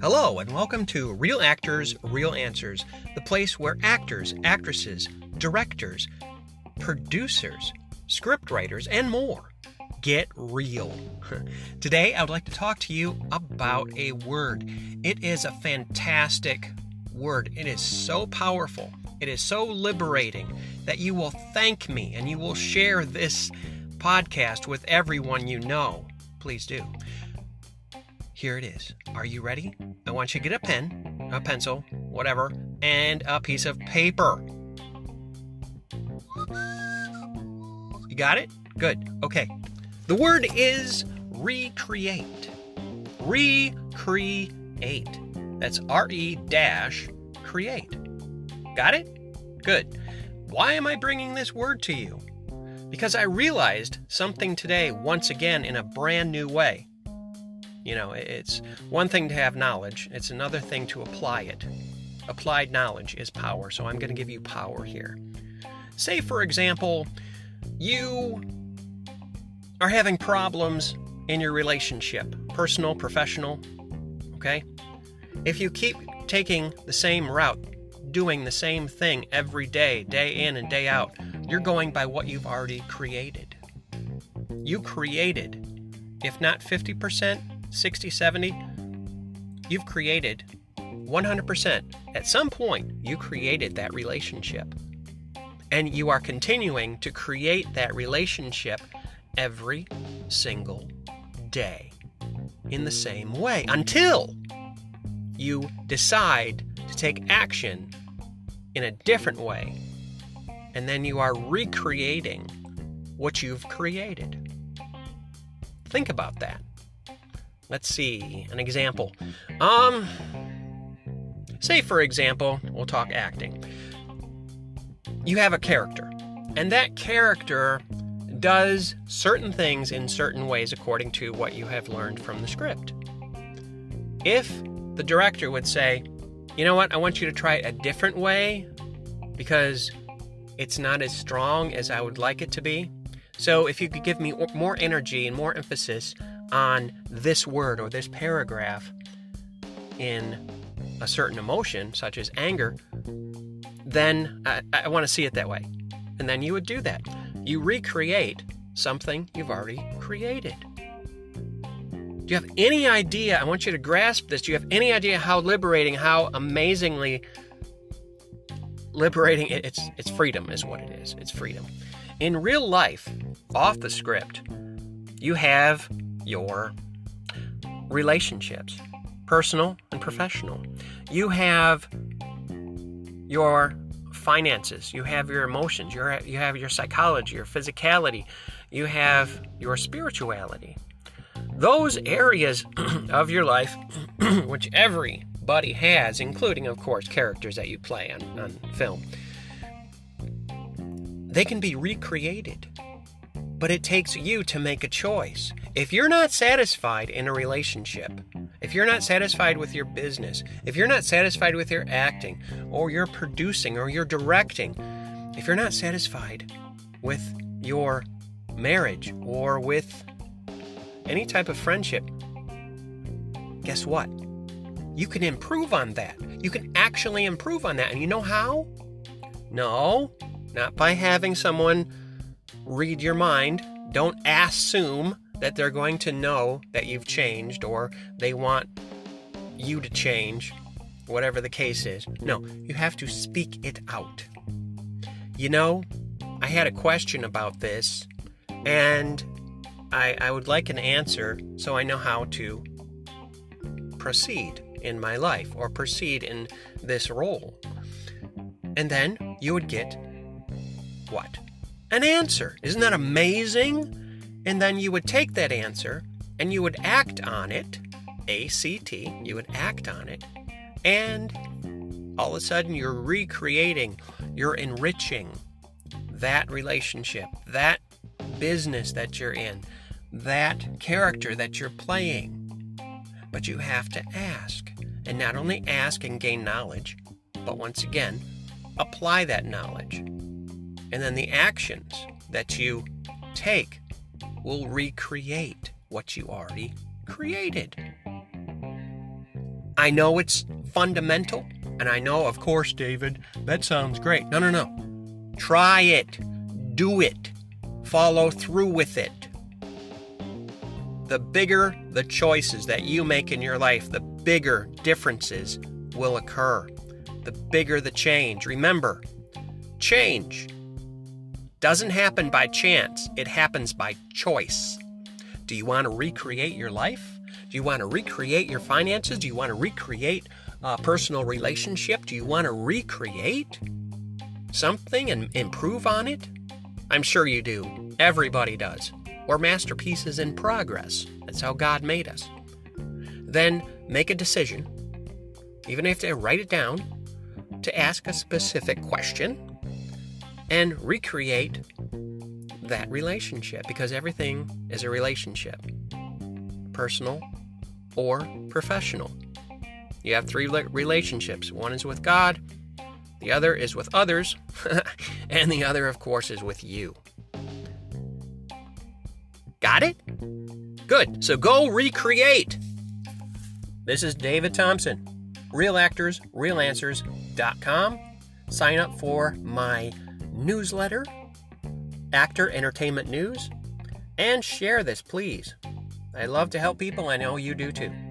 Hello and welcome to Real Actors, Real Answers, the place where actors, actresses, directors, producers, scriptwriters, and more get real. Today I would like to talk to you about a word. It is a fantastic word. It is so powerful. It is so liberating that you will thank me and you will share this podcast with everyone you know. Please do. Here it is. Are you ready? I want you to get a pen, a pencil, whatever, and a piece of paper. You got it? Good. Okay. The word is recreate. Recreate. That's re-create. Got it? Good. Why am I bringing this word to you? Because I realized something today once again in a brand new way. You know, it's one thing to have knowledge. It's another thing to apply it. Applied knowledge is power, so I'm going to give you power here. Say, for example, you are having problems in your relationship, personal, professional, okay? If you keep taking the same route, doing the same thing every day, day in and day out, you're going by what you've already created. You created, if not 50%, 60, 70, you've created 100%. At some point, you created that relationship. And you are continuing to create that relationship every single day in the same way until you decide to take action in a different way. And then you are recreating what you've created. Think about that. Let's see, an example. Say, for example, we'll talk acting. You have a character, and that character does certain things in certain ways according to what you have learned from the script. If the director would say, you know what, I want you to try it a different way because it's not as strong as I would like it to be. So if you could give me more energy and more emphasis on this word or this paragraph in a certain emotion, such as anger, then I want to see it that way. And then you would do that. You recreate something you've already created. Do you have any idea? I want you to grasp this. Do you have any idea how liberating, how amazingly liberating? It's freedom is what it is. It's freedom. In real life, off the script, you have your relationships, personal and professional. You have your finances, you have your emotions, you have your psychology, your physicality, you have your spirituality. Those areas of your life, which everybody has, including, of course, characters that you play on film, they can be recreated. But it takes you to make a choice. If you're not satisfied in a relationship, if you're not satisfied with your business, if you're not satisfied with your acting, or your producing, or your directing, if you're not satisfied with your marriage, or with any type of friendship, guess what? You can improve on that. You can actually improve on that. And you know how? No, not by having someone read your mind. Don't assume that they're going to know that you've changed or they want you to change, whatever the case is. No, you have to speak it out. You know, I had a question about this, and I would like an answer so I know how to proceed in my life or proceed in this role. And then you would get what? An answer. Isn't that amazing? And then you would take that answer and you would act on it. A-C-T. You would act on it. And all of a sudden you're recreating, you're enriching that relationship, that business that you're in, that character that you're playing. But you have to ask. And not only ask and gain knowledge, but once again, apply that knowledge. And then the actions that you take will recreate what you already created. I know it's fundamental, and I know, of course, David, that sounds great. No. Try it. Do it. Follow through with it. The bigger the choices that you make in your life, the bigger differences will occur. The bigger the change. Remember, change doesn't happen by chance. It happens by choice. Do you want to recreate your life? Do you want to recreate your finances? Do you want to recreate a personal relationship? Do you want to recreate something and improve on it? I'm sure you do. Everybody does. We're masterpieces in progress. That's how God made us. Then make a decision, even if they write it down, to ask a specific question and recreate that relationship, because everything is a relationship, personal or professional. You have three relationships. One is with God, the other is with others, and the other, of course, is with you. Got it? Good. So go recreate. This is David Thompson, Real Actors, RealAnswers.com. Sign up for my newsletter, Actor Entertainment News, and share this, please. I love to help people. I know you do too.